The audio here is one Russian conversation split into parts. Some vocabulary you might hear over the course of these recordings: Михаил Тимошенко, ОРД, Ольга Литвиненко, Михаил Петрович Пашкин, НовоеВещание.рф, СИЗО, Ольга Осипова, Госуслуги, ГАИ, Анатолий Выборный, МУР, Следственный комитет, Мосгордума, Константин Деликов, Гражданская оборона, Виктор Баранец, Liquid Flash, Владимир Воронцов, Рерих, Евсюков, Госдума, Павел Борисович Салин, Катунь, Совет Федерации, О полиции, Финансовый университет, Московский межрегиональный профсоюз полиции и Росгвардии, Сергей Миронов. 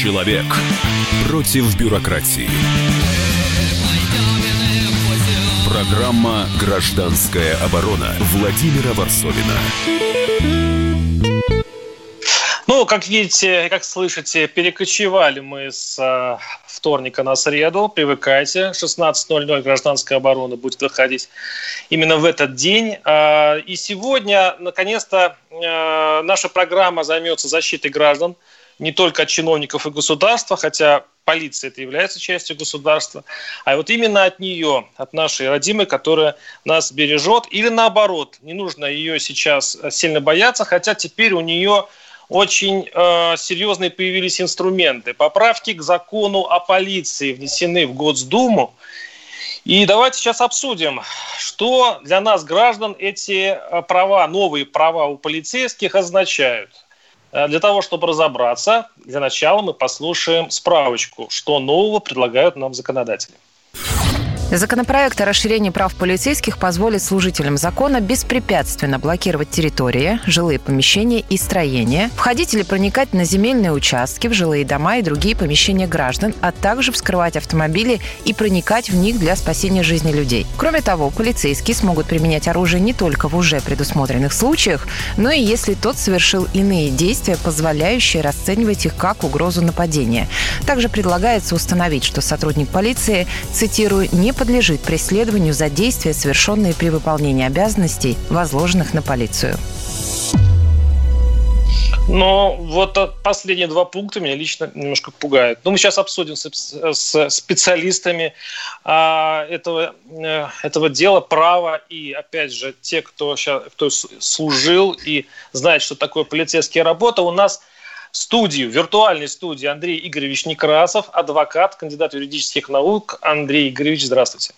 Человек против бюрократии. Программа «Гражданская оборона» Владимира Ворсобина. Ну, как видите, как слышите, перекочевали мы с вторника на среду. Привыкайте. 16:00 «Гражданская оборона» будет выходить именно в этот день. И сегодня, наконец-то, наша программа займется защитой граждан не только от чиновников и государства, хотя полиция это является частью государства, а вот именно от нее, от нашей родимой, которая нас бережет. Или наоборот, не нужно ее сейчас сильно бояться, хотя теперь у нее очень серьезные появились инструменты. Поправки к закону о полиции внесены в Госдуму. И давайте сейчас обсудим, что для нас, граждан, эти права, новые права у полицейских означают. Для того, чтобы разобраться, для начала мы послушаем справочку, что нового предлагают нам законодатели. Законопроект о расширении прав полицейских позволит служителям закона беспрепятственно блокировать территории, жилые помещения и строения, входить или проникать на земельные участки, в жилые дома и другие помещения граждан, а также вскрывать автомобили и проникать в них для спасения жизни людей. Кроме того, полицейские смогут применять оружие не только в уже предусмотренных случаях, но и если тот совершил иные действия, позволяющие расценивать их как угрозу нападения. Также предлагается установить, что сотрудник полиции, цитирую, не подлежит преследованию за действия, совершенные при выполнении обязанностей, возложенных на полицию. Но вот последние два пункта меня лично немножко пугают. Но мы сейчас обсудим с специалистами этого дела, права. И опять же, те, кто служил и знает, что такое полицейская работа, у нас в виртуальной студии Андрей Игоревич Некрасов, адвокат, кандидат юридических наук. Андрей Игоревич, здравствуйте.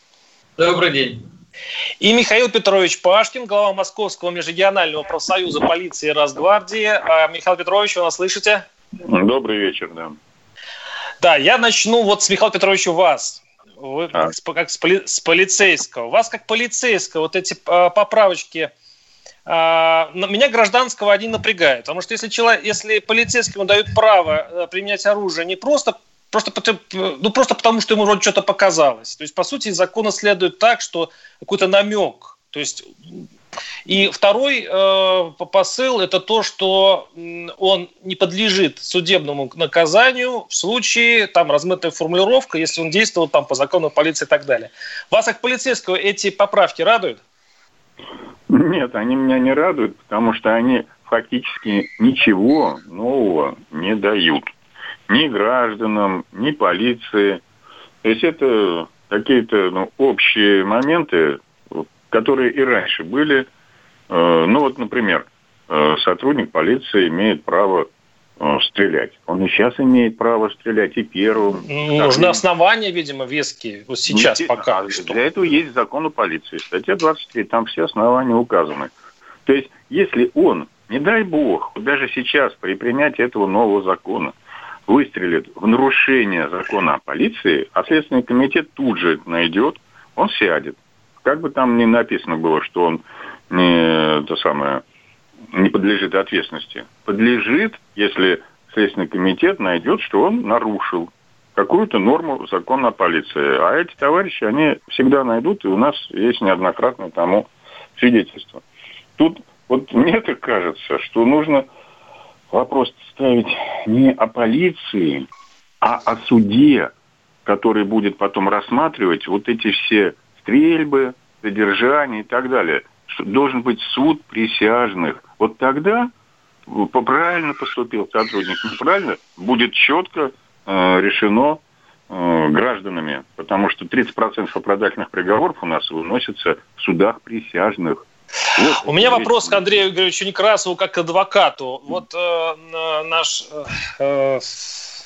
Добрый день. И Михаил Петрович Пашкин, глава Московского межрегионального профсоюза полиции и Росгвардии. Михаил Петрович, вы нас слышите? Добрый вечер, да. Да, я начну вот с Михаила Петровича вас. Вы как с полицейского. У вас как полицейского вот эти поправочки... Меня гражданского они напрягают, потому что если полицейскому дают право применять оружие не просто потому, что ему вроде что-то показалось, то есть, по сути, из закона следует так, что какой-то намек. То есть, и второй посыл – это то, что он не подлежит судебному наказанию в случае, там, размытая формулировка, если он действовал там по закону полиции и так далее. Вас, как полицейского, эти поправки радуют? Нет, они меня не радуют, потому что они фактически ничего нового не дают. Ни гражданам, ни полиции. То есть это какие-то общие моменты, которые и раньше были. Ну вот, например, сотрудник полиции имеет право стрелять. Он и сейчас имеет право стрелять, и первым. Нужны основания, видимо, веские. Вот сейчас пока что. Для этого есть закон о полиции. Статья 23, там все основания указаны. То есть, если он, не дай бог, даже сейчас при принятии этого нового закона выстрелит в нарушение закона о полиции, а Следственный комитет тут же это найдет, он сядет. Как бы там ни написано было, что он не подлежит ответственности. Подлежит, если Следственный комитет найдет, что он нарушил какую-то норму закона о полиции. А эти товарищи, они всегда найдут, и у нас есть неоднократное тому свидетельство. Тут вот мне так кажется, что нужно вопрос ставить не о полиции, а о суде, который будет потом рассматривать вот эти все стрельбы, задержания и так далее. Должен быть суд присяжных. Вот тогда правильно поступил сотрудник, неправильно, будет четко решено гражданами. Потому что 30% оправдательных приговоров у нас выносятся в судах присяжных. Вот, у меня вопрос к Андрею Игоревичу Некрасову как к адвокату. Вот наш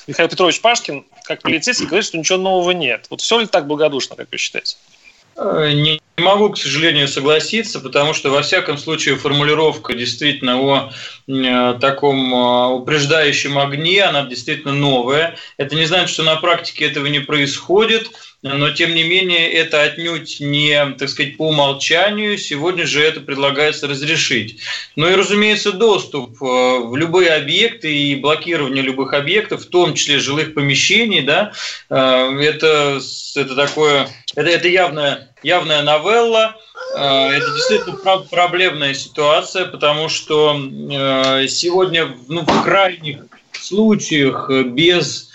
Михаил Петрович Пашкин, как полицейский, говорит, что ничего нового нет. Вот все ли так благодушно, как вы считаете? Не могу, к сожалению, согласиться, потому что, во всяком случае, формулировка действительно о таком упреждающем огне, она действительно новая. Это не значит, что на практике этого не происходит. но тем не менее это отнюдь не, так сказать, по умолчанию, сегодня же это предлагается разрешить. Ну и, разумеется, доступ в любые объекты и блокирование любых объектов, в том числе жилых помещений, да, это такое, это явная новелла. Это действительно проблемная ситуация, потому что сегодня, ну, в крайних случаях без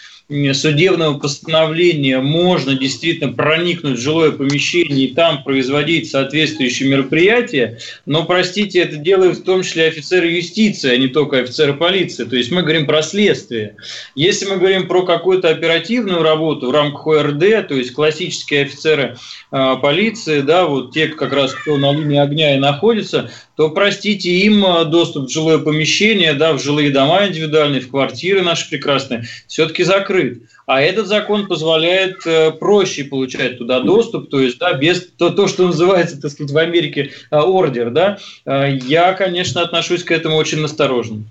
судебного постановления можно действительно проникнуть в жилое помещение и там производить соответствующие мероприятия, но, простите, это делают в том числе офицеры юстиции, а не только офицеры полиции. То есть мы говорим про следствие. Если мы говорим про какую-то оперативную работу в рамках ОРД, то есть классические офицеры полиции, да, вот те, как раз кто на линии огня и находится, то, простите, им доступ в жилое помещение, да, в жилые дома индивидуальные, в квартиры наши прекрасные, все-таки закрыт. А этот закон позволяет проще получать туда доступ, то есть, да, без то, что называется, так сказать, в Америке ордер, да. Я, конечно, отношусь к этому очень настороженно.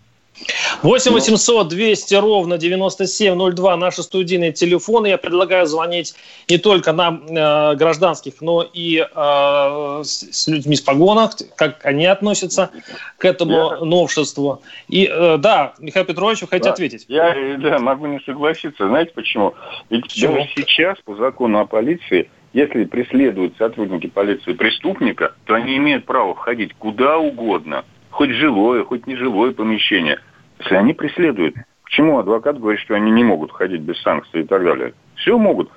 8-800-200-97-02 наши студийные телефоны. Я предлагаю звонить не только нам, гражданских, но и с людьми с погонах, как они относятся к этому новшеству. И да, Михаил Петрович, вы хотите ответить? Я могу не согласиться. Знаете почему? Ведь даже сейчас по закону о полиции, если преследуют сотрудники полиции преступника, то они имеют право входить куда угодно. Хоть жилое, хоть нежилое помещение, если они преследуют. Почему адвокат говорит, что они не могут ходить без санкций и так далее? Все могут.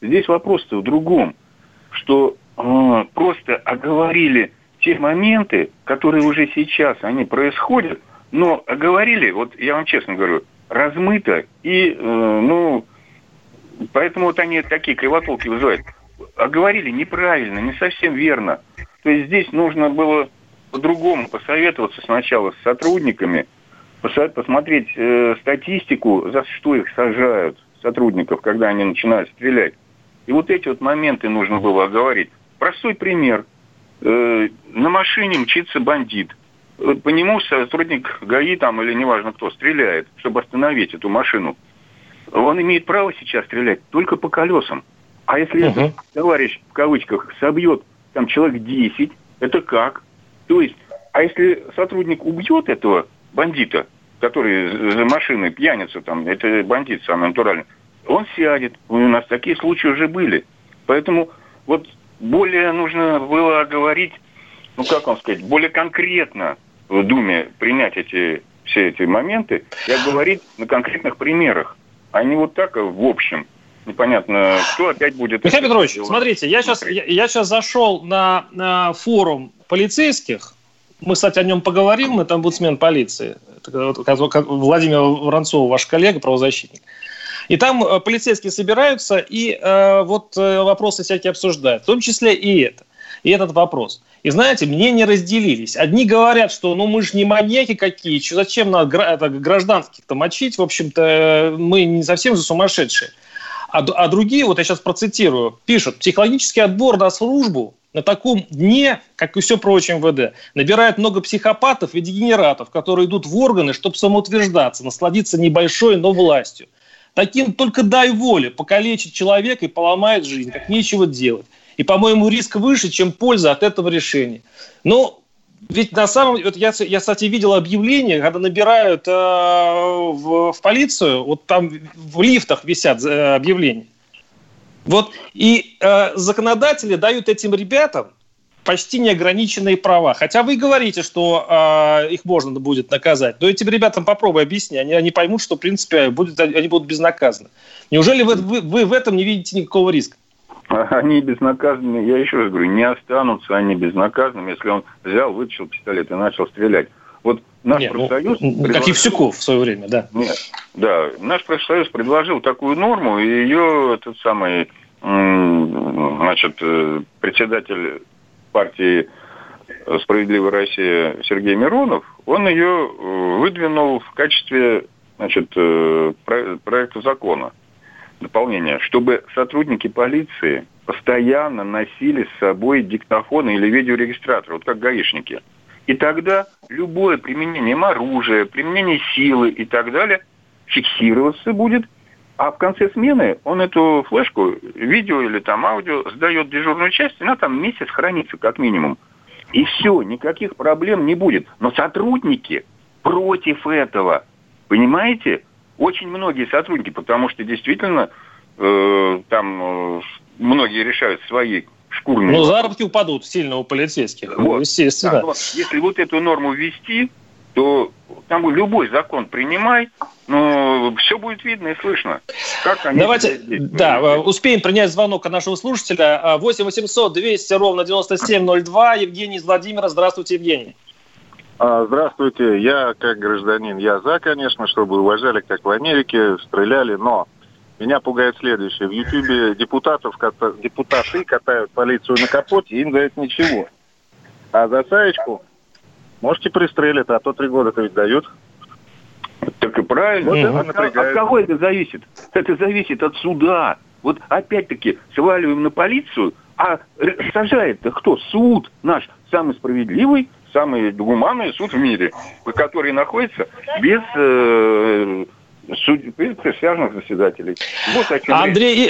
Здесь вопрос-то в другом, что просто оговорили те моменты, которые уже сейчас они происходят, но оговорили, вот я вам честно говорю, размыто, и поэтому вот они такие кривотолки вызывают. Оговорили неправильно, не совсем верно. То есть здесь нужно было по-другому посоветоваться сначала с сотрудниками, посмотреть статистику, за что их сажают, сотрудников, когда они начинают стрелять. И вот эти вот моменты нужно было оговорить. Простой пример. На машине мчится бандит. По нему сотрудник ГАИ там, или неважно кто, стреляет, чтобы остановить эту машину. Он имеет право сейчас стрелять только по колесам. А если этот товарищ, в кавычках, собьет там человек 10, это как? То есть, а если сотрудник убьет этого бандита, который за машиной пьяница, там, это бандит самый натуральный, он сядет. У нас такие случаи уже были. Поэтому вот более нужно было говорить, ну как вам сказать, более конкретно в Думе принять все эти моменты и говорить на конкретных примерах, а не вот так в общем. Непонятно, кто опять будет... Михаил Петрович, смотрите, я сейчас зашел на форум полицейских. Мы, кстати, о нем поговорим. Это омбудсмен полиции. Владимир Воронцов, ваш коллега, правозащитник. И там полицейские собираются и вот вопросы всякие обсуждают. В том числе и это. И этот вопрос. И знаете, мнения разделились. Одни говорят, что ну мы же не маньяки какие, зачем надо гражданских-то мочить? В общем-то, мы не совсем же сумасшедшие. А другие, вот я сейчас процитирую, пишут: «Психологический отбор на службу на таком дне, как и все прочее МВД, набирает много психопатов и дегенератов, которые идут в органы, чтобы самоутверждаться, насладиться небольшой, но властью. Таким только дай воле, покалечит человека и поломает жизнь, как нечего делать. И, по-моему, риск выше, чем польза от этого решения». Но ведь на самом деле, вот я, кстати, видел объявление, когда набирают в полицию, вот там в лифтах висят объявления. Вот, и законодатели дают этим ребятам почти неограниченные права. Хотя вы говорите, что их можно будет наказать. Но этим ребятам попробуй объясни. Они поймут, что, в принципе, они будут безнаказаны. Неужели вы в этом не видите никакого риска? Они безнаказанные, я еще раз говорю, не останутся они безнаказанными, если он взял, вытащил пистолет и начал стрелять. Вот наш профсоюз... Как Евсюков в свое время, да. Нет, да. Наш профсоюз предложил такую норму, и ее этот самый, значит, председатель партии «Справедливая Россия» Сергей Миронов, он ее выдвинул в качестве, значит, проекта закона. Дополнение, чтобы сотрудники полиции постоянно носили с собой диктофоны или видеорегистраторы, вот как гаишники. И тогда любое применение оружия, применение силы и так далее фиксироваться будет, А в конце смены он эту флешку, видео или там аудио, сдает дежурную часть, она там месяц хранится, как минимум. И все, никаких проблем не будет. Но сотрудники против этого, понимаете? Очень многие сотрудники, потому что действительно там многие решают свои шкурные... Ну, заработки упадут сильно у полицейских, вот. Естественно. Да, если вот эту норму ввести, то там любой закон принимай, но все будет видно и слышно. Как они... Давайте, да, успеем принять звонок от нашего слушателя. 8-800-200-97-02. Евгений из Владимира. Здравствуйте, Евгений. Здравствуйте. Я как гражданин, я за, конечно, чтобы уважали, как в Америке, стреляли, но меня пугает следующее. В Ютьюбе депутаты катают полицию на капоте, им за это ничего. А за саечку... Можете пристрелить, а то 3 года-то ведь дают. Так и правильно. Вот это от кого это зависит? Это зависит от суда. Вот опять-таки сваливаем на полицию, а сажает-то кто? Суд наш, самый справедливый, самый гуманный суд в мире, который находится без... присяжных заседателей. Вот о чем Андрей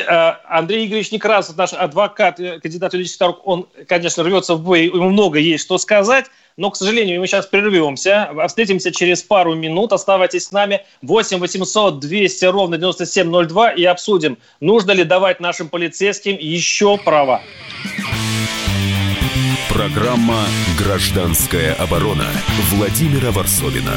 Игоревич Некрасов, наш адвокат, кандидат юридических наук, он, конечно, рвется в бой, ему много есть что сказать, но, к сожалению, мы сейчас прервемся, встретимся через пару минут, оставайтесь с нами. 8-800-200-97-02 и обсудим, нужно ли давать нашим полицейским еще права. Программа «Гражданская оборона» Владимира Ворсобина.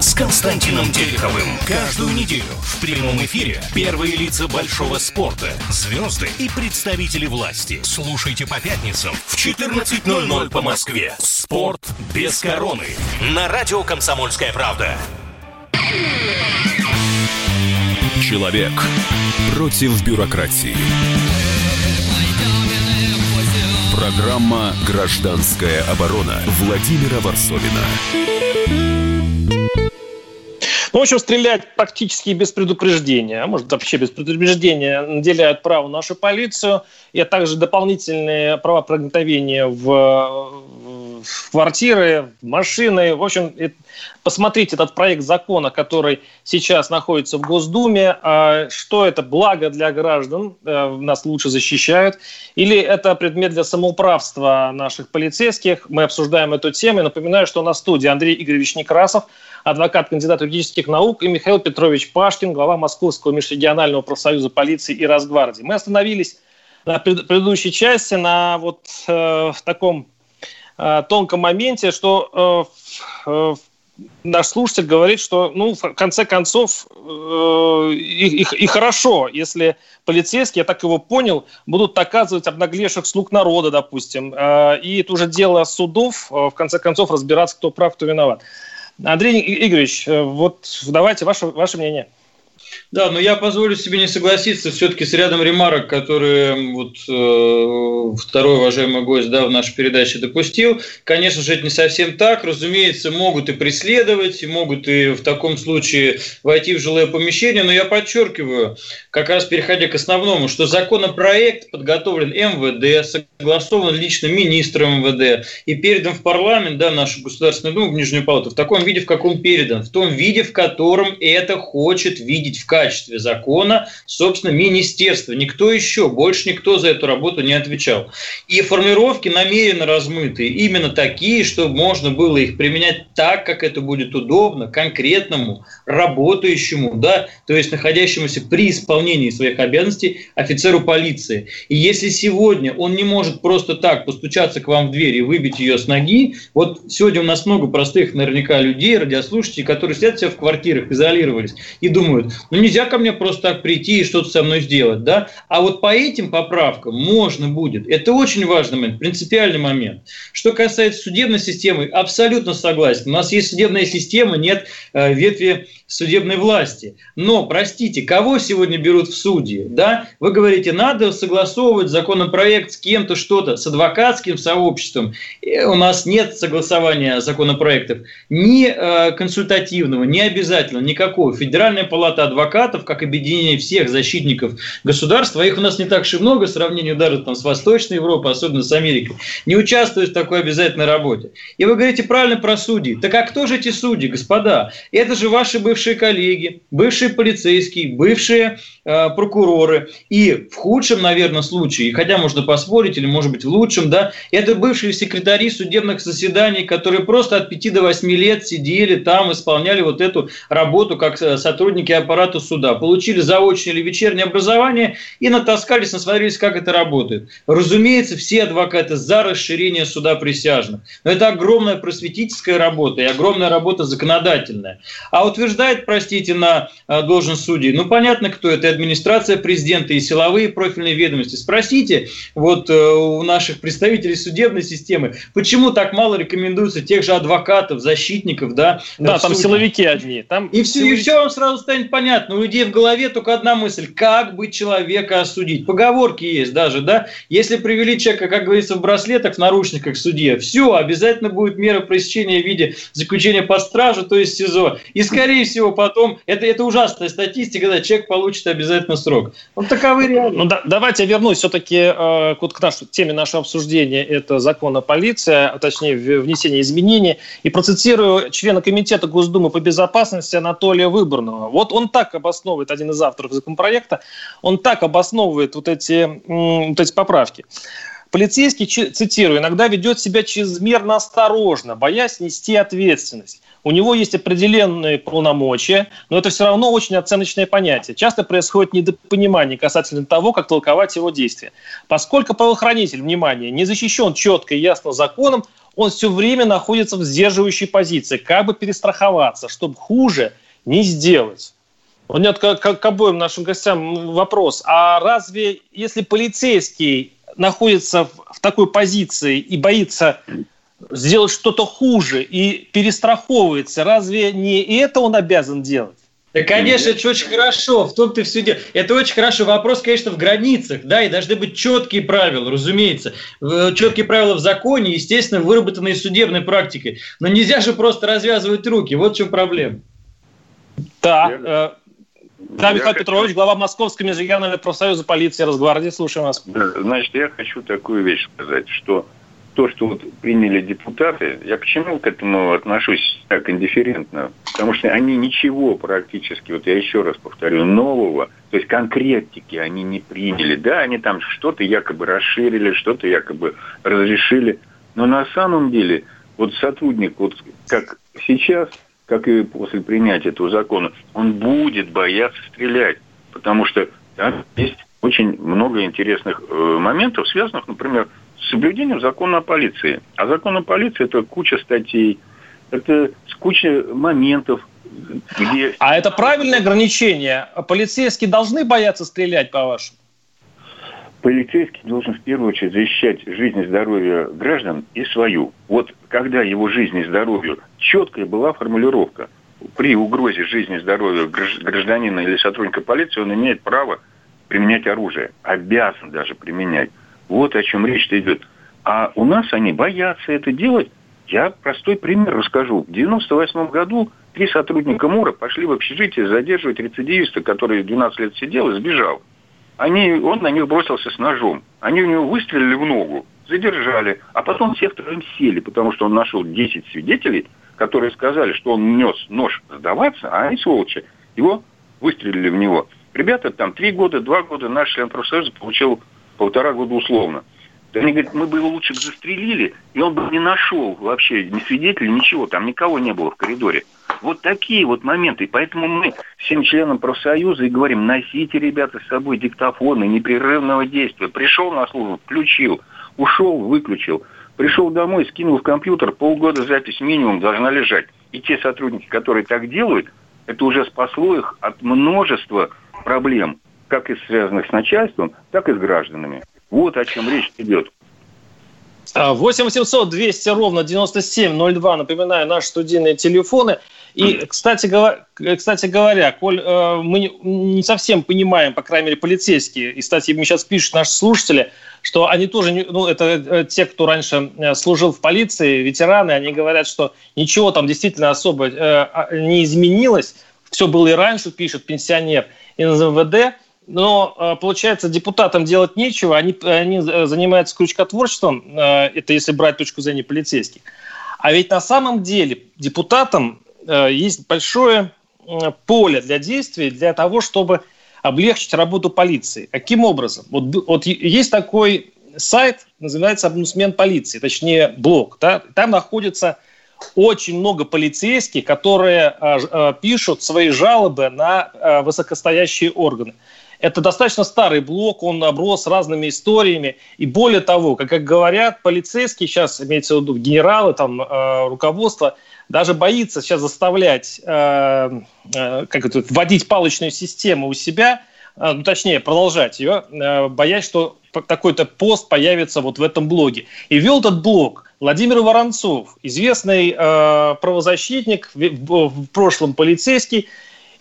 с Константином Деликовым. Каждую неделю в прямом эфире первые лица большого спорта, звезды и представители власти. Слушайте по пятницам в 14:00 по Москве. «Спорт без короны» на радио «Комсомольская правда». Человек против бюрократии. Программа «Гражданская оборона» Владимира Ворсобина. Ну, в общем, стрелять практически без предупреждения, а может, вообще без предупреждения, наделяют право нашу полицию, и также дополнительные права проникновения в квартиры, в машины. В общем, посмотрите этот проект закона, который сейчас находится в Госдуме. Что это, благо для граждан, нас лучше защищают, или это предмет для самоуправства наших полицейских? Мы обсуждаем эту тему. И напоминаю, что у нас в студии Андрей Игоревич Некрасов, адвокат, кандидат юридических наук, и Михаил Петрович Пашкин, глава Московского межрегионального профсоюза полиции и Росгвардии. Мы остановились на предыдущей части, на вот в таком тонком моменте, что наш слушатель говорит, что, ну, в конце концов, и хорошо, если полицейские, я так его понял, будут доказывать обнаглевших слуг народа, допустим, и это уже дело судов, в конце концов, разбираться, кто прав, кто виноват. Андрей Игоревич, вот давайте ваше мнение. Да, но я позволю себе не согласиться все-таки с рядом ремарок, которые вот, второй уважаемый гость, да, в нашей передаче допустил. Конечно же, это не совсем так. Разумеется, могут и преследовать, могут и в таком случае войти в жилое помещение. Но я подчеркиваю, как раз переходя к основному, что законопроект подготовлен МВД, согласован лично министром МВД и передан в парламент, да, нашу Государственную Думу, в Нижнюю Палату, в таком виде, в каком передан, в том виде, в котором это хочет видеть в качестве закона, собственно, министерство. Никто еще, больше никто за эту работу не отвечал. И формулировки намеренно размытые, именно такие, чтобы можно было их применять так, как это будет удобно конкретному работающему, да, то есть находящемуся при исполнении своих обязанностей офицеру полиции. И если сегодня он не может просто так постучаться к вам в дверь и выбить ее с ноги, вот сегодня у нас много простых наверняка людей, радиослушателей, которые сидят все в квартирах, изолировались и думают: Ну, нельзя ко мне просто так прийти и что-то со мной сделать, да? А вот по этим поправкам можно будет. Это очень важный момент, принципиальный момент. Что касается судебной системы, абсолютно согласен. У нас есть судебная система, нет ветви судебной власти. Но, простите, кого сегодня берут в судьи, да? Вы говорите, надо согласовывать законопроект с кем-то что-то, с адвокатским сообществом. У нас нет согласования законопроектов. Ни консультативного, ни обязательного, никакого. Федеральная палата адвокатов, как объединение всех защитников государства, их у нас не так уж и много, в сравнении даже там, с Восточной Европой, особенно с Америкой, не участвует в такой обязательной работе. И вы говорите правильно про судей. Так а кто же эти судьи, господа? Это же ваши бывшие коллеги, бывшие полицейские, бывшие прокуроры. И в худшем, наверное, случае, хотя можно поспорить, или, может быть, в лучшем, да, это бывшие секретари судебных заседаний, которые просто от 5 до 8 лет сидели там, исполняли вот эту работу как сотрудники аппарата суда, получили заочное или вечернее образование и натаскались, насмотрелись, как это работает. Разумеется, все адвокаты за расширение суда присяжных. Но это огромная просветительская работа и огромная работа законодательная. А утверждает, простите, на должность судей, ну, понятно, кто это, администрация президента и силовые профильные ведомости. Спросите вот у наших представителей судебной системы, почему так мало рекомендуется тех же адвокатов, защитников, да? Да, там силовики одни. Там и все вам сразу станет понятно. У людей в голове только одна мысль. Как бы человека осудить? Поговорки есть даже, да? Если привели человека, как говорится, в браслетах, в наручниках к суде, все, обязательно будет мера пресечения в виде заключения под стражу, то есть СИЗО. И, скорее всего, потом... Это ужасная статистика, когда человек получит обязательно срок. Вот таковы реалии. Ну, да, давайте я вернусь все-таки вот к теме нашего обсуждения. Это закон о полиции, а точнее внесение изменений. И процитирую члена Комитета Госдумы по безопасности Анатолия Выборного. Вот он так обосновывает, один из авторов законопроекта, он так обосновывает вот эти поправки. Полицейский, цитирую, иногда ведет себя чрезмерно осторожно, боясь нести ответственность. У него есть определенные полномочия, но это все равно очень оценочное понятие. Часто происходит недопонимание касательно того, как толковать его действия. Поскольку правоохранитель, внимание, не защищен четко и ясно законом, он все время находится в сдерживающей позиции, как бы перестраховаться, чтобы хуже не сделать. У меня к обоим нашим гостям вопрос. А разве, если полицейский находится в такой позиции и боится сделать что-то хуже и перестраховывается, разве не это он обязан делать? Да, конечно, это очень хорошо, в том-то и все дело. Это очень хорошо. Вопрос, конечно, в границах, да, и должны быть четкие правила, разумеется. Четкие правила в законе, естественно, выработанные судебной практикой. Но нельзя же просто развязывать руки, вот в чем проблема. Да, Михаил Петрович, глава Московского межрегионального профсоюза полиции и Росгвардии, слушаем вас. Значит, я хочу такую вещь сказать, что то, что вот приняли депутаты, я почему к этому отношусь так индифферентно? Потому что они ничего практически, вот я еще раз повторю, нового, то есть конкретики они не приняли. Да, они там что-то якобы расширили, что-то якобы разрешили. Но на самом деле, вот сотрудник, вот как сейчас, как и после принятия этого закона, он будет бояться стрелять, потому что там есть очень много интересных моментов, связанных, например, с соблюдением закона о полиции. А закон о полиции – это куча статей, это куча моментов, где... А это правильное ограничение? Полицейские должны бояться стрелять, по-вашему? Полицейский должен в первую очередь защищать жизнь и здоровье граждан и свою. Вот когда его жизнь и здоровье, четкая была формулировка. При угрозе жизни и здоровья гражданина или сотрудника полиции он имеет право применять оружие. Обязан даже применять. Вот о чем речь-то идет. А у нас они боятся это делать. Я простой пример расскажу. В 1998 году 3 сотрудника МУРа пошли в общежитие задерживать рецидивиста, который 12 лет сидел и сбежал. Он на них бросился с ножом. Они у него выстрелили в ногу, задержали, а потом все втроем сели, потому что он нашел 10 свидетелей, которые сказали, что он нес нож сдаваться, а они, сволочи, его выстрелили в него. Ребята там 3 года, 2 года, наш член профсоюза получил 1,5 года условно. Они говорят, мы бы его лучше застрелили, и он бы не нашел вообще ни свидетелей, ничего, там никого не было в коридоре. Вот такие вот моменты. И поэтому мы всем членам профсоюза и говорим, носите, ребята, с собой диктофоны непрерывного действия. Пришел на службу, включил, ушел, выключил. Пришел домой, скинул в компьютер, полгода запись минимум должна лежать. И те сотрудники, которые так делают, это уже спасло их от множества проблем, как и связанных с начальством, так и с гражданами. Вот о чем речь идет. 8-800-200-97-02. Напоминаю, наши студийные телефоны. И, кстати говоря, коль мы не совсем понимаем, по крайней мере, полицейские, и, кстати, мне сейчас пишут наши слушатели, что они тоже, это те, кто раньше служил в полиции, ветераны, они говорят, что ничего там действительно особо не изменилось, все было и раньше, пишет пенсионер из МВД, но, получается, депутатам делать нечего, они занимаются крючкотворчеством, это если брать точку зрения полицейских. А ведь на самом деле депутатам есть большое поле для действий, для того, чтобы облегчить работу полиции. Каким образом? Вот есть такой сайт, называется «Омбудсмен полиции», точнее блог. Да? Там находится очень много полицейских, которые пишут свои жалобы на высокостоящие органы. Это достаточно старый блог, он оброс разными историями. И более того, как говорят, полицейские сейчас, имеется в виду генералы, там, руководство, даже боится сейчас заставлять, вводить палочную систему у себя, продолжать ее, боясь, что такой-то пост появится вот в этом блоге. И вел этот блог Владимир Воронцов, известный правозащитник, в прошлом полицейский.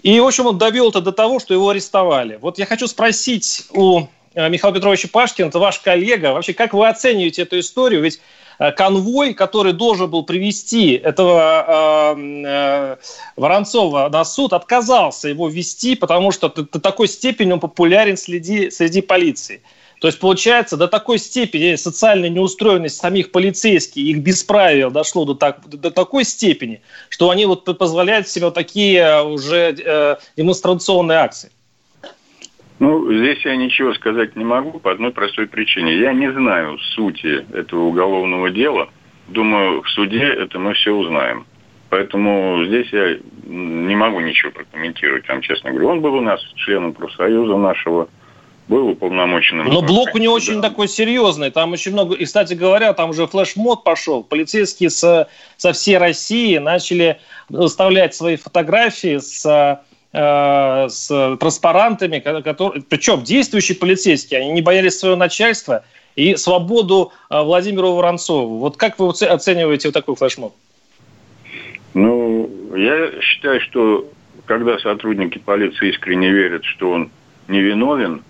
И, в общем, он довел это до того, что его арестовали. Вот я хочу спросить у Михаила Петровича Пашкина, это ваш коллега, вообще, как вы оцениваете эту историю? Ведь конвой, который должен был привести этого Воронцова на суд, отказался его вести, потому что до такой степени он популярен среди полиции. То есть, получается, до такой степени социальная неустроенность самих полицейских, их бесправие дошло до такой степени, что они вот позволяют себе вот такие уже демонстрационные акции. Ну, здесь я ничего сказать не могу по одной простой причине. Я не знаю сути этого уголовного дела. Думаю, в суде это мы все узнаем. Поэтому здесь я не могу ничего прокомментировать. Там, честно говоря, он был у нас членом профсоюза нашего, был уполномоченным. Но блок у него очень такой серьезный. Там очень много... И, кстати говоря, там уже флешмоб пошел. Полицейские со всей России начали выставлять свои фотографии с транспарантами, которые... причем действующие полицейские, они не боялись своего начальства и свободу Владимиру Воронцову. Вот как вы оцениваете вот такой флешмоб? Ну, я считаю, что когда сотрудники полиции искренне верят, что он невиновен,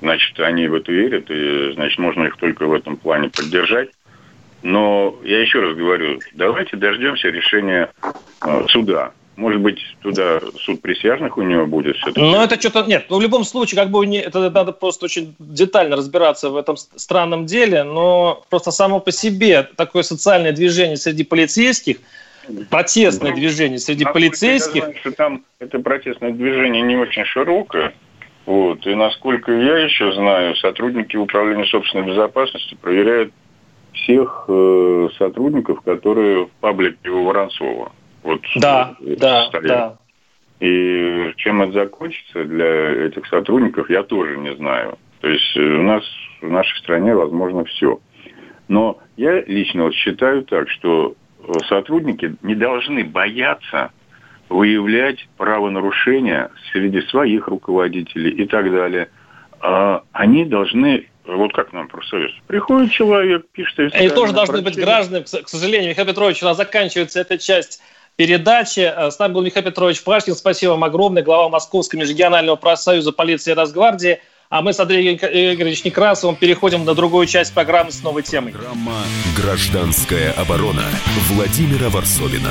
значит, они в это верят, и, значит, можно их только в этом плане поддержать. Но я еще раз говорю, давайте дождемся решения суда. Может быть, туда суд присяжных у него будет все-таки? Ну, это что-то... Нет, в любом случае, это надо просто очень детально разбираться в этом странном деле, но просто само по себе такое социальное движение среди полицейских, протестное движение среди полицейских... Я знаю, что там это протестное движение не очень широкое. Вот. И насколько я еще знаю, сотрудники управления собственной безопасности проверяют всех сотрудников, которые в паблике у Воронцова. Вот, да. И чем это закончится для этих сотрудников, я тоже не знаю. То есть в нашей стране возможно все. Но я лично считаю так, что сотрудники не должны бояться выявлять правонарушения среди своих руководителей и так далее. Они должны... Вот как нам профсоюз? Приходит человек, пишет... Они тоже должны быть гражданами. К сожалению, Михаил Петрович, у нас заканчивается эта часть передачи. С нами был Михаил Петрович Пашкин. Спасибо вам огромное. Глава Московского межрегионального профсоюза полиции и Росгвардии. А мы с Андреем Игоревичем Некрасовым переходим на другую часть программы с новой темой. Программа «Гражданская оборона» Владимира Ворсобина.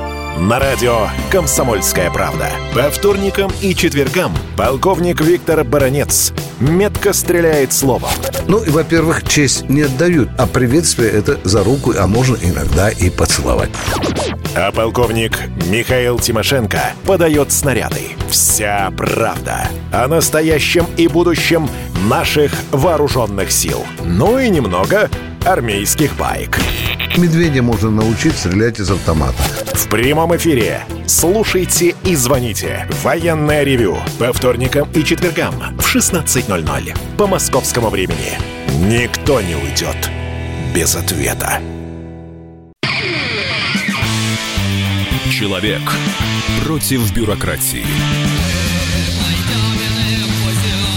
На радио «Комсомольская правда». По вторникам и четвергам полковник Виктор Баранец метко стреляет словом. Ну, и, во-первых, честь не отдают, а приветствие это за руку, а можно иногда и поцеловать. А полковник Михаил Тимошенко подает снаряды. Вся правда о настоящем и будущем наших вооруженных сил. Ну и немного... армейских баек. Медведя можно научить стрелять из автомата. В прямом эфире. Слушайте и звоните. Военное ревю. По вторникам и четвергам в 16:00 по московскому времени. Никто не уйдет без ответа. Человек против бюрократии.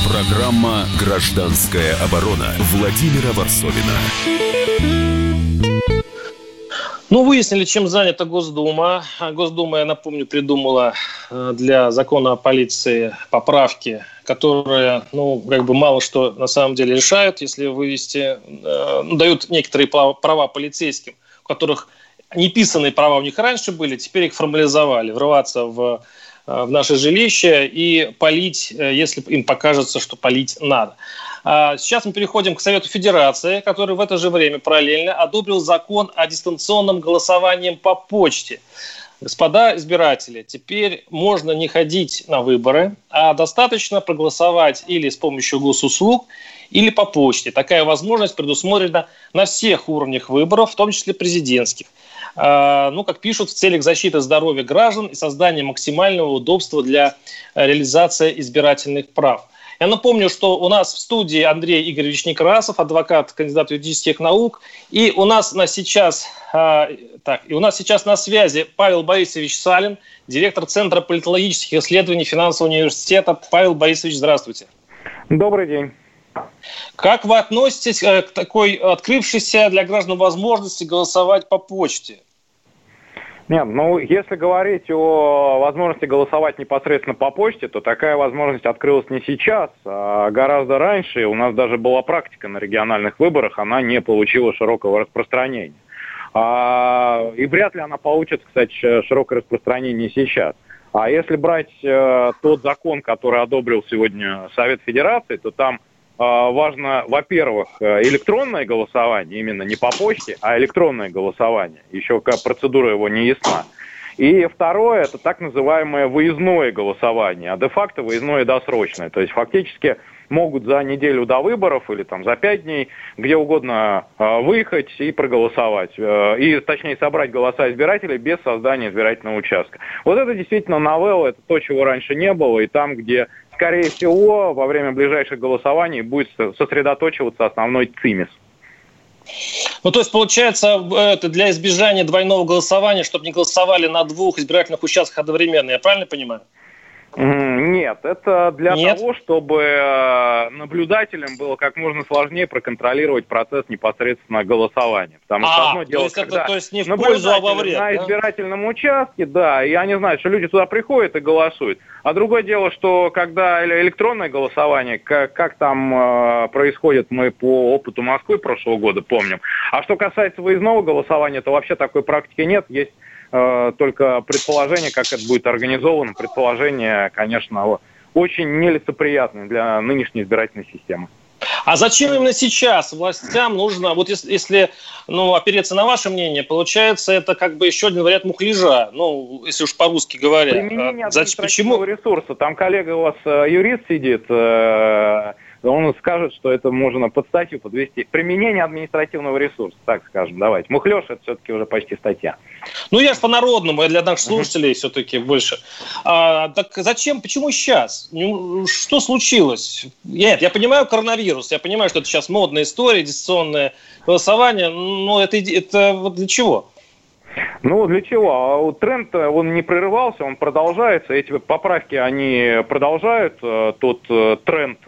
Программа «Гражданская оборона» Владимира Ворсобина. Ну, выяснили, чем занята Госдума. Госдума, я напомню, придумала для закона о полиции поправки, которые, мало что на самом деле решают, если вывести, дают некоторые права полицейским, у которых неписанные права у них раньше были, теперь их формализовали, врываться в наше жилище и палить, если им покажется, что палить надо. Сейчас мы переходим к Совету Федерации, который в это же время параллельно одобрил закон о дистанционном голосовании по почте. Господа избиратели, теперь можно не ходить на выборы, а достаточно проголосовать или с помощью госуслуг, или по почте. Такая возможность предусмотрена на всех уровнях выборов, в том числе президентских. Как пишут, в целях защиты здоровья граждан и создания максимального удобства для реализации избирательных прав. Я напомню, что у нас в студии Андрей Игоревич Некрасов, адвокат, кандидат юридических наук, и у нас сейчас на связи Павел Борисович Салин, директор Центра политологических исследований Финансового университета. Павел Борисович, здравствуйте. Добрый день. Как вы относитесь к такой открывшейся для граждан возможности голосовать по почте? Нет, если говорить о возможности голосовать непосредственно по почте, то такая возможность открылась не сейчас, а гораздо раньше. У нас даже была практика на региональных выборах, она не получила широкого распространения. И вряд ли она получит, кстати, широкое распространение сейчас. А если брать тот закон, который одобрил сегодня Совет Федерации, то там важно, во-первых, электронное голосование, именно не по почте, а электронное голосование. Еще процедура его не ясна. И второе, это так называемое выездное голосование, а де-факто выездное и досрочное. То есть фактически могут за неделю до выборов или за 5 дней где угодно выехать и проголосовать. И собрать голоса избирателей без создания избирательного участка. Вот это действительно новелла, это то, чего раньше не было, и там, где, скорее всего, во время ближайших голосований будет сосредоточиваться основной цимис. Получается, это для избежания двойного голосования, чтобы не голосовали на 2 избирательных участках одновременно, я правильно понимаю? Нет, это для того, чтобы наблюдателям было как можно сложнее проконтролировать процесс непосредственно голосования. Потому что одно дело, когда не в пользу, а во вред, на избирательном участке, да, и они знают, что люди туда приходят и голосуют. А другое дело, что когда электронное голосование, как там происходит, мы по опыту Москвы прошлого года помним. А что касается выездного голосования, то вообще такой практики нет, есть только предположение, как это будет организовано. Предположение, конечно, очень нелицеприятное для нынешней избирательной системы. А зачем именно сейчас властям нужно, если опереться на ваше мнение, получается, это еще один вариант мухляжа, если уж по-русски говоря. Применение административного ресурса. Там коллега у вас, юрист, сидит, он скажет, что это можно под статью подвести. Применение административного ресурса, так скажем, давайте. Мухлёж — это все-таки уже почти статья. Я же по-народному, я для наших слушателей все-таки больше. Так зачем, почему сейчас? Что случилось? Нет, я понимаю коронавирус, я понимаю, что это сейчас модная история, дистанционное голосование, но это вот для чего? Для чего? Тренд, он не прерывался, он продолжается. Эти поправки, они продолжают тот тренд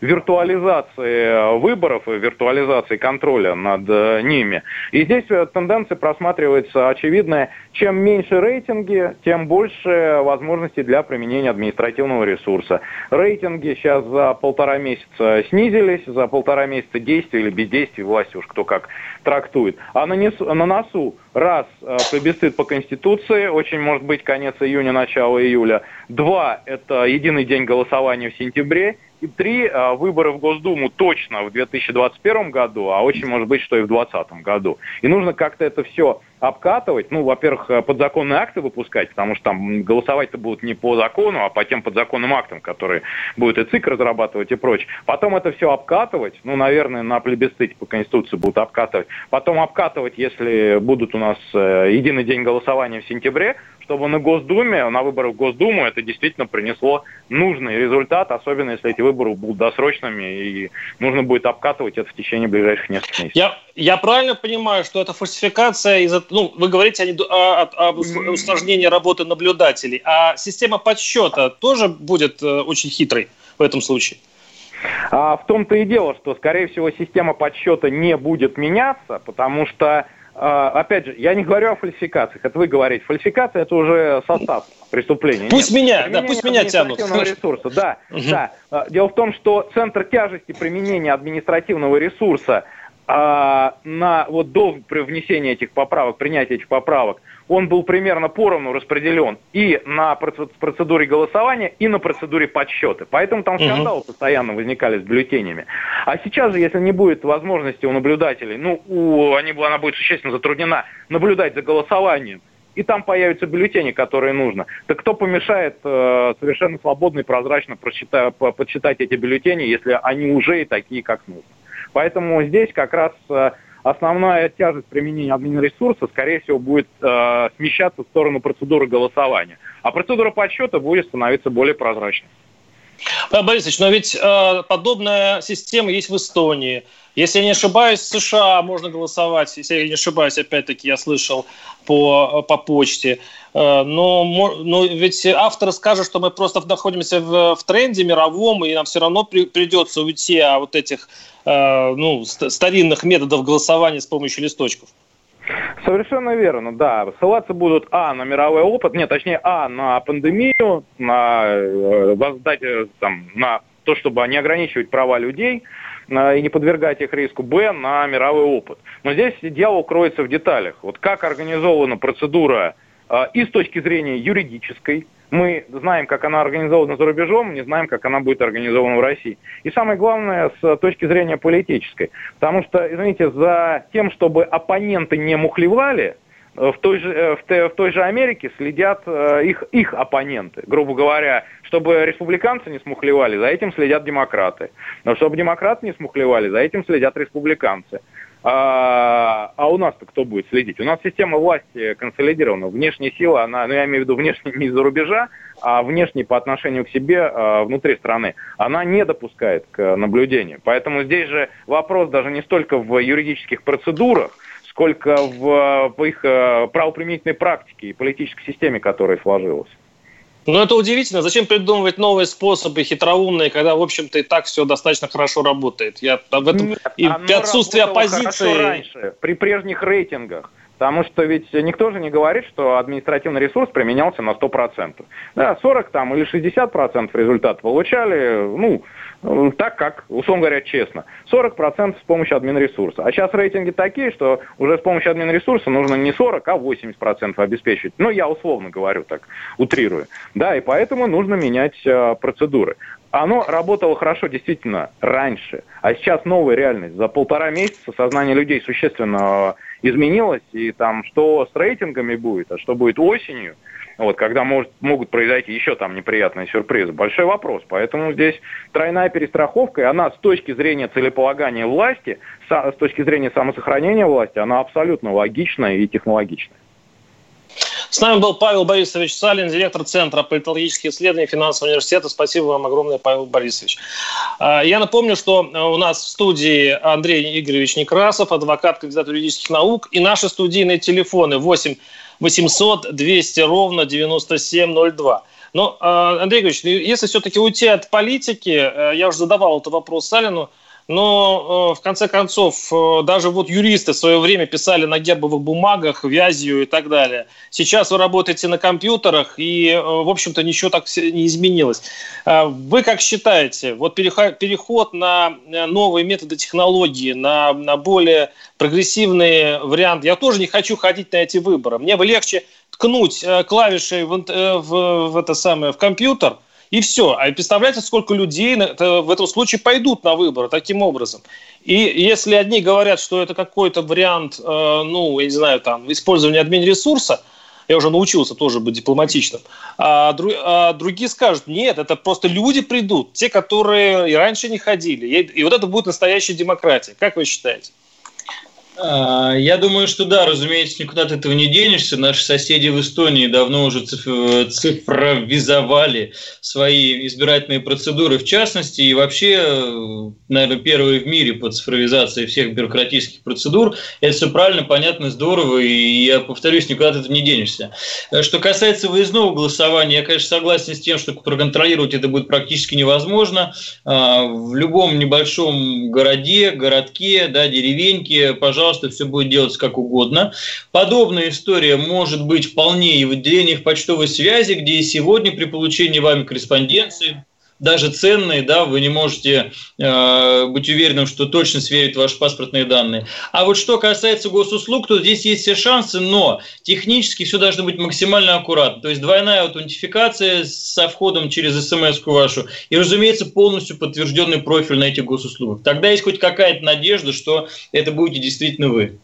виртуализации выборов и виртуализации контроля над ними. И здесь тенденция просматривается очевидная. Чем меньше рейтинги, тем больше возможностей для применения административного ресурса. Рейтинги сейчас за 1,5 месяца снизились, за 1,5 месяца действия или бездействия власти, уж кто как трактует. А на носу раз — плебисцит по Конституции, очень может быть конец июня, начало июля. 2 – это единый день голосования в сентябре. И 3 – выборы в Госдуму точно в 2021 году, а очень может быть, что и в 2020 году. И нужно как-то это все обкатывать. Во-первых, подзаконные акты выпускать, потому что там голосовать-то будут не по закону, а по тем подзаконным актам, которые будет и ЦИК разрабатывать и прочее. Потом это все обкатывать. Наверное, на плебисците по Конституции будут обкатывать. Потом обкатывать, если будут у нас единый день голосования в сентябре, чтобы на Госдуме, на выборах в Госдуму это действительно принесло нужный результат, особенно если эти выборы будут досрочными и нужно будет обкатывать это в течение ближайших нескольких месяцев. Я правильно понимаю, что это фальсификация из-за... Ну, вы говорите об усложнении работы наблюдателей, а система подсчета тоже будет очень хитрой в этом случае? В том-то и дело, что, скорее всего, система подсчета не будет меняться, потому что, опять же, я не говорю о фальсификациях, это вы говорите. Фальсификация – это уже состав преступления. Пусть меня тянут. Ресурса. Да, угу. Да. Дело в том, что центр тяжести применения административного ресурса до внесения этих поправок, принятия этих поправок, он был примерно поровну распределен и на процедуре голосования, и на процедуре подсчета. Поэтому там скандалы постоянно возникали с бюллетенями. А сейчас же, если не будет возможности у наблюдателей, она будет существенно затруднена наблюдать за голосованием, и там появятся бюллетени, которые нужно. Так кто помешает совершенно свободно и прозрачно подсчитать эти бюллетени, если они уже и такие, как нужно? Поэтому здесь как раз... Основная тяжесть применения админресурса, скорее всего, будет смещаться в сторону процедуры голосования. А процедура подсчета будет становиться более прозрачной. Павел Борисович, но ведь подобная система есть в Эстонии. Если я не ошибаюсь, в США можно голосовать. Если я не ошибаюсь, опять-таки, я слышал по почте. Но ведь автор скажет, что мы просто находимся в тренде мировом, и нам все равно придется уйти от этих старинных методов голосования с помощью листочков. Совершенно верно, да. Ссылаться будут на мировой опыт, на пандемию, на то, чтобы не ограничивать права людей и не подвергать их риску, на мировой опыт. Но здесь дьявол кроется в деталях. Вот как организована процедура и с точки зрения юридической. Мы знаем, как она организована за рубежом, не знаем, как она будет организована в России. И самое главное, с точки зрения политической. Потому что, извините, за тем, чтобы оппоненты не мухлевали, в той же Америке следят их оппоненты, грубо говоря. Чтобы республиканцы не смухлевали, за этим следят демократы. Но чтобы демократы не смухлевали, за этим следят республиканцы. А у нас-то кто будет следить? У нас система власти консолидирована. Внешняя сила, я имею в виду внешняя не из-за рубежа, а внешняя по отношению к себе внутри страны, она не допускает к наблюдению. Поэтому здесь же вопрос даже не столько в юридических процедурах, сколько в их правоприменительной практике и политической системе, которая сложилась. Ну, это удивительно. Зачем придумывать новые способы хитроумные, когда, в общем-то, и так все достаточно хорошо работает? Я об этом... Нет, и при отсутствии оппозиции... раньше, при прежних рейтингах. Потому что ведь никто же не говорит, что административный ресурс применялся на 100%. Да, 40 или 60% результат получали, так как, условно говоря, честно. 40% с помощью админресурса. А сейчас рейтинги такие, что уже с помощью админресурса нужно не 40, а 80% обеспечить. Я условно говорю так, утрирую. Да, и поэтому нужно менять процедуры. Оно работало хорошо действительно раньше, а сейчас новая реальность. За 1,5 месяца сознание людей существенно изменилось, и там что с рейтингами будет, а что будет осенью, когда могут произойти еще там неприятные сюрпризы, большой вопрос. Поэтому здесь тройная перестраховка, и она с точки зрения целеполагания власти, с точки зрения самосохранения власти, она абсолютно логичная и технологичная. С нами был Павел Борисович Салин, директор Центра политологических исследований Финансового университета. Спасибо вам огромное, Павел Борисович. Я напомню, что у нас в студии Андрей Игоревич Некрасов, адвокат, кандидат юридических наук, и наши студийные телефоны 8 800 200 ровно 9702. Но, Андрей Игоревич, если все-таки уйти от политики, я уже задавал этот вопрос Салину, но, в конце концов, даже юристы в свое время писали на гербовых бумагах, вязью и так далее. Сейчас вы работаете на компьютерах, и, в общем-то, ничего так не изменилось. Вы как считаете, переход на новые методы технологии, на более прогрессивные варианты? Я тоже не хочу ходить на эти выборы. Мне бы легче ткнуть клавишей в компьютер, и все. А представляете, сколько людей в этом случае пойдут на выборы таким образом? И если одни говорят, что это какой-то вариант, использования админресурса, я уже научился тоже быть дипломатичным, а другие скажут, нет, это просто люди придут, те, которые и раньше не ходили. И вот это будет настоящая демократия. Как вы считаете? Я думаю, что да, разумеется, никуда от этого не денешься. Наши соседи в Эстонии давно уже цифровизовали свои избирательные процедуры, в частности, и вообще, наверное, первые в мире по цифровизации всех бюрократических процедур. Это все правильно, понятно, здорово, и я повторюсь, никуда от этого не денешься. Что касается выездного голосования, я, конечно, согласен с тем, что проконтролировать это будет практически невозможно. В любом небольшом городе, городке, да, деревеньке, пожалуйста, все будет делаться как угодно. Подобная история может быть вполне и в отделениях почтовой связи, где и сегодня при получении вами корреспонденции, даже ценные, да, вы не можете быть уверенным, что точно сверят ваши паспортные данные. А вот что касается госуслуг, то здесь есть все шансы, но технически все должно быть максимально аккуратно. То есть двойная аутентификация со входом через смс-ку вашу и, разумеется, полностью подтвержденный профиль на этих госуслугах. Тогда есть хоть какая-то надежда, что это будете действительно вы.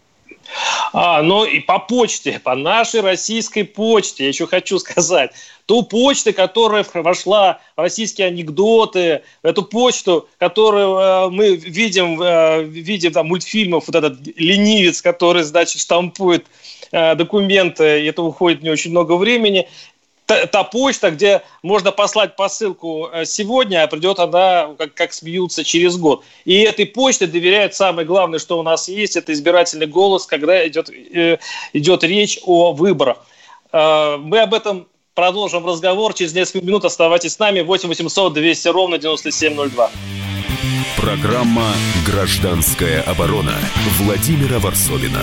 Но и по почте, по нашей российской почте, я еще хочу сказать, ту почту, которая вошла в российские анекдоты, эту почту, которую мы видим в мультфильмах, вот этот ленивец, который, значит, штампует документы, и это уходит не очень много времени. Та почта, где можно послать посылку сегодня, а придет она, как смеются, через год. И этой почте доверяют самое главное, что у нас есть, это избирательный голос, когда идет речь о выборах. Мы об этом продолжим разговор через несколько минут. Оставайтесь с нами. 8 800 200 ровно 9702. Программа «Гражданская оборона» Владимира Ворсобина.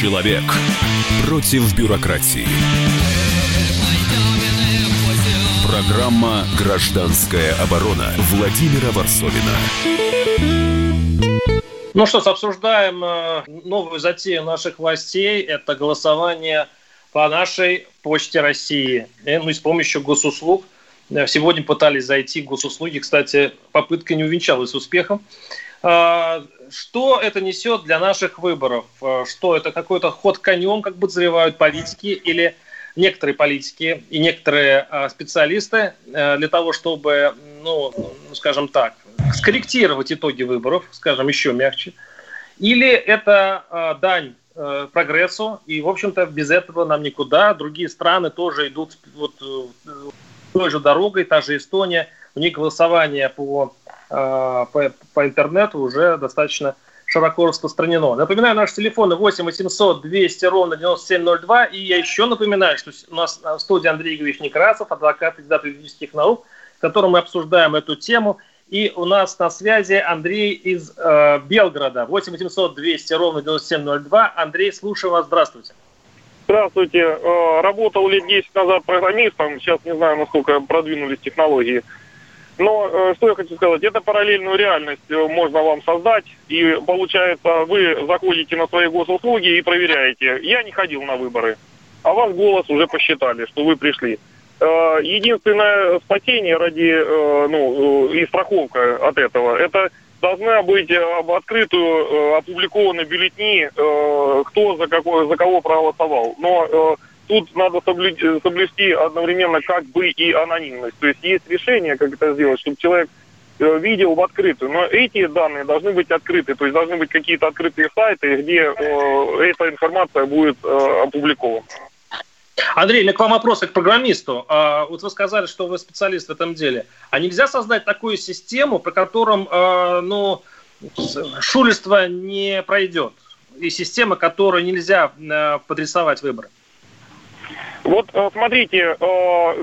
Человек против бюрократии. Программа «Гражданская оборона» Владимира Ворсобина. Ну что ж, обсуждаем новую затею наших властей. Это голосование по нашей почте России. И с помощью госуслуг. Сегодня пытались зайти в госуслуги. Кстати, попытка не увенчалась успехом. Что это несет для наших выборов? Что это какой-то ход конем, как подозревают политики или некоторые политики и некоторые специалисты для того, чтобы, скажем так, скорректировать итоги выборов, скажем, еще мягче? Или это дань прогрессу, и, в общем-то, без этого нам никуда. Другие страны тоже идут той же дорогой, та же Эстония. У них голосование по интернету уже достаточно широко распространено. Напоминаю, наши телефоны 8 800 200 ровно 9702. И я еще напоминаю, что у нас в студии Андрей Игоревич Некрасов, адвокат, кандидат юридических наук, с которым мы обсуждаем эту тему. И у нас на связи Андрей из Белгорода. 8 800 200 ровно 9702. Андрей, слушаю вас. Здравствуйте. Здравствуйте. Работал лет 10 назад программистом. Сейчас не знаю, насколько продвинулись технологии. Но что я хочу сказать, это параллельную реальность можно вам создать, и получается, вы заходите на свои госуслуги и проверяете. Я не ходил на выборы, а ваш голос уже посчитали, что вы пришли. Единственное спасение и страховка от этого, это должна быть открытую опубликованы бюллетени, кто за кого проголосовал. Но тут надо соблюсти одновременно как бы и анонимность. То есть есть решение, как это сделать, чтобы человек видел в открытую. Но эти данные должны быть открыты. То есть должны быть какие-то открытые сайты, где эта информация будет опубликована. Андрей, у меня к вам вопрос, как к программисту. Вы сказали, что вы специалист в этом деле. А нельзя создать такую систему, при которой шулерство не пройдет? И система, которую нельзя подрисовать выборы? Вот смотрите,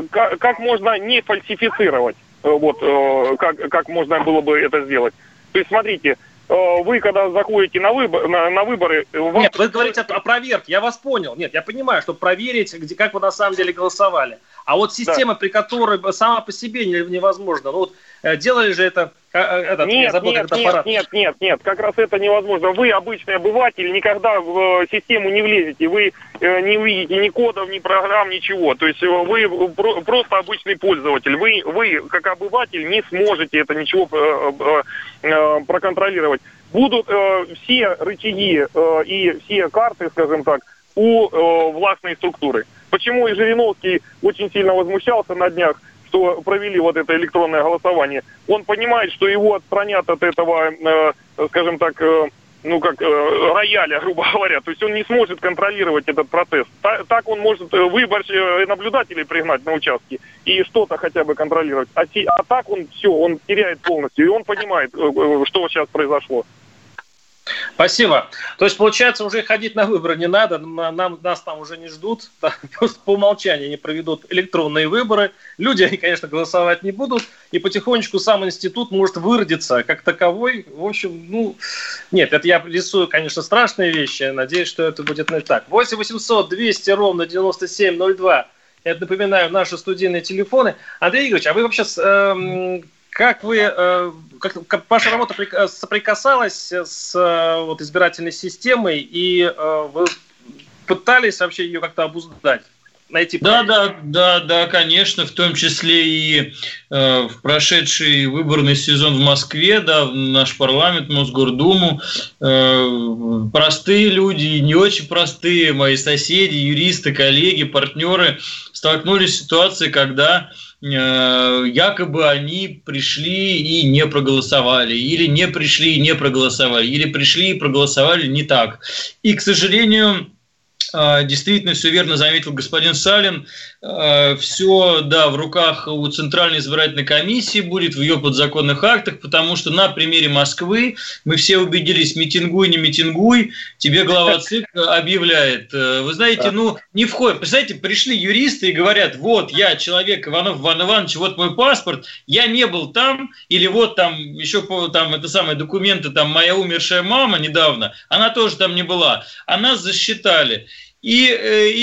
как можно не фальсифицировать, как можно было бы это сделать. То есть смотрите, вы когда заходите на выборы... Нет, вы говорите о проверке, я вас понял. Нет, я понимаю, что проверить, как вы на самом деле голосовали. А вот система, да, при которой сама по себе невозможно. Делали же это Нет, как раз это невозможно. Вы, обычный обыватель, никогда в систему не влезете, вы не увидите ни кодов, ни программ, ничего. То есть вы просто обычный пользователь. Вы как обыватель, не сможете это ничего проконтролировать. Будут все рычаги и все карты, скажем так, у властной структуры. Почему и Жириновский очень сильно возмущался на днях, что провели вот это электронное голосование. Он понимает, что его отстранят от этого, скажем так, рояля, грубо говоря. То есть он не сможет контролировать этот процесс. Так он может наблюдателей пригнать на участки и что-то хотя бы контролировать. А так он все, он теряет полностью. И он понимает, что сейчас произошло. Спасибо. То есть, получается, уже ходить на выборы не надо, нас там уже не ждут, просто по умолчанию они проведут электронные выборы, люди, они, конечно, голосовать не будут, и потихонечку сам институт может выродиться как таковой. В общем, нет, это я рисую, конечно, страшные вещи, надеюсь, что это будет не так. 8-800-200-97-02, я напоминаю, наши студийные телефоны. Андрей Игоревич, а вы вообще... Как ваша работа соприкасалась с избирательной системой, и вы пытались вообще ее как-то обуздать? Найти да, конечно, в том числе и в прошедший выборный сезон в Москве, в наш парламент, Мосгордуму, простые люди и не очень простые, мои соседи, юристы, коллеги, партнеры столкнулись с ситуацией, когда якобы они пришли и не проголосовали, или не пришли и не проголосовали, или пришли и проголосовали не так. И, к сожалению, действительно, все верно заметил господин Салин, все в руках у Центральной избирательной комиссии будет, в ее подзаконных актах, потому что на примере Москвы мы все убедились, митингуй, не митингуй, тебе глава ЦИК объявляет. Вы знаете, не входит. Представляете, пришли юристы и говорят, вот я, человек Иванов Иван Иванович, вот мой паспорт, я не был там, или вот там еще документы, моя умершая мама недавно, она тоже там не была, а нас засчитали. И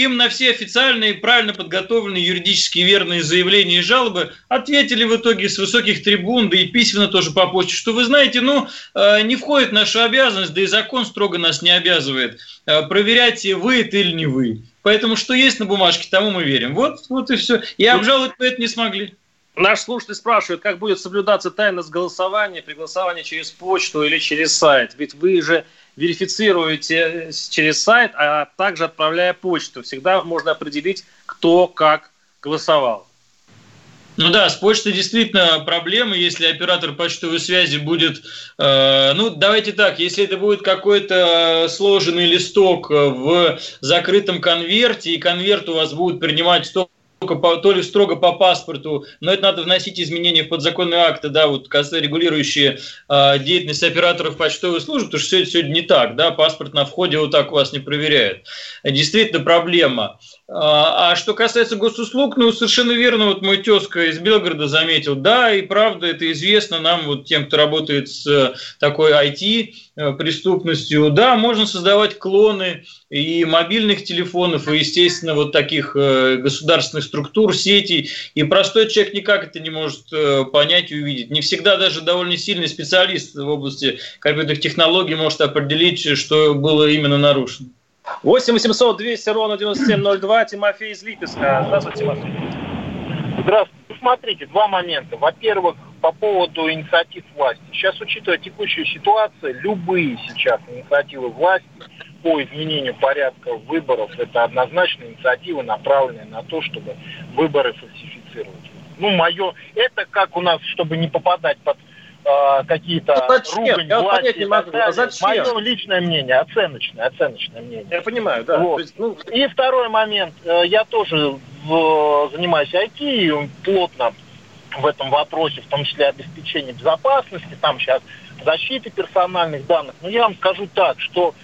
им на все официальные, правильно подготовленные, юридически верные заявления и жалобы ответили в итоге с высоких трибун, да и письменно тоже по почте, что, вы знаете, не входит в нашу обязанность, да и закон строго нас не обязывает проверять, вы это или не вы. Поэтому что есть на бумажке, тому мы верим. Вот и все. И обжаловать мы это не смогли. Наш слушатель спрашивает, как будет соблюдаться тайность голосования, при голосовании через почту или через сайт? Ведь вы же... верифицируете через сайт, а также отправляя почту. Всегда можно определить, кто как голосовал. С почтой действительно проблемы, если оператор почтовой связи будет... давайте так, если это будет какой-то сложенный листок в закрытом конверте, и конверт у вас будут принимать то ли строго по паспорту, но это надо вносить изменения в подзаконные акты, регулирующие деятельность операторов почтовой службы, потому что все это сегодня не так, паспорт на входе так у вас не проверяют. Действительно проблема. А что касается госуслуг, совершенно верно, мой тезка из Белгорода заметил, и правда, это известно нам, тем, кто работает с такой IT-преступностью, можно создавать клоны и мобильных телефонов, и, естественно, таких государственных структур, сетей, и простой человек никак это не может понять и увидеть. Не всегда даже довольно сильный специалист в области компьютерных технологий может определить, что было именно нарушено. 8-800-200-97-02, Тимофей из Липецка. Здравствуйте, Тимофей. Здравствуйте. Смотрите, два момента. Во-первых, по поводу инициатив власти. Сейчас, учитывая текущую ситуацию, любые сейчас инициативы власти по изменению порядка выборов — это однозначно инициативы, направленные на то, чтобы выборы фальсифицировать. Это как у нас, чтобы не попадать под какие-то ругань власти. Мое личное мнение, оценочное мнение. Я понимаю, да. Вот. И второй момент. Я тоже занимаюсь IT плотно в этом вопросе, в том числе обеспечение безопасности, там сейчас защиты персональных данных. Но я вам скажу так, что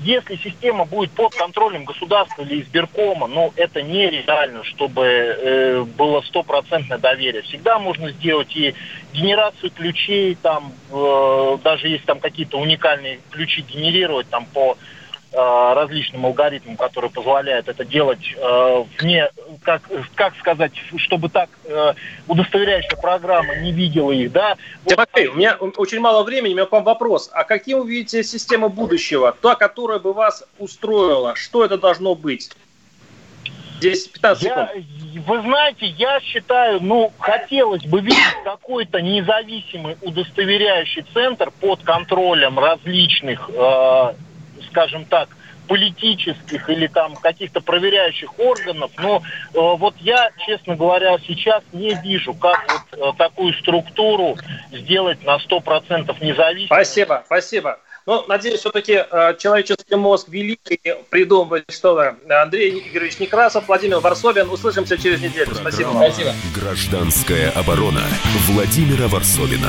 если система будет под контролем государства или избиркома, это нереально, чтобы было стопроцентное доверие. Всегда можно сделать и генерацию ключей, даже если какие-то уникальные ключи генерировать по различным алгоритмам, которые позволяют это делать вне, как сказать, чтобы так удостоверяющая программа не видела их, да. Матвей, у меня очень мало времени, у меня к вам вопрос. А каким вы видите систему будущего? Та, которая бы вас устроила? Что это должно быть? 10-15 секунд. Вы знаете, я считаю, хотелось бы видеть какой-то независимый удостоверяющий центр под контролем различных, скажем так, политических или там каких-то проверяющих органов, но вот я, честно говоря, сейчас не вижу, как вот такую структуру сделать на 100% независимой. Спасибо. Надеюсь, все-таки человеческий мозг великий придумывает что-то. Андрей Игоревич Некрасов, Владимир Ворсобин. Услышимся через неделю. Спасибо. Гражданская оборона Владимира Ворсобина.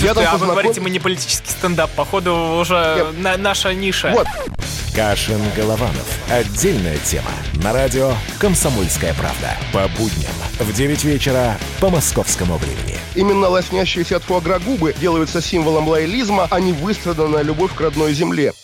Вы говорите, мы не политический стендап. Походу, уже наша ниша. Вот. Кашин-Голованов. Отдельная тема. На радио «Комсомольская правда». По будням в 9 вечера по московскому времени. Именно лоснящиеся от фуагра губы делаются символом лоялизма, а не выстраданная любовь к родной земле.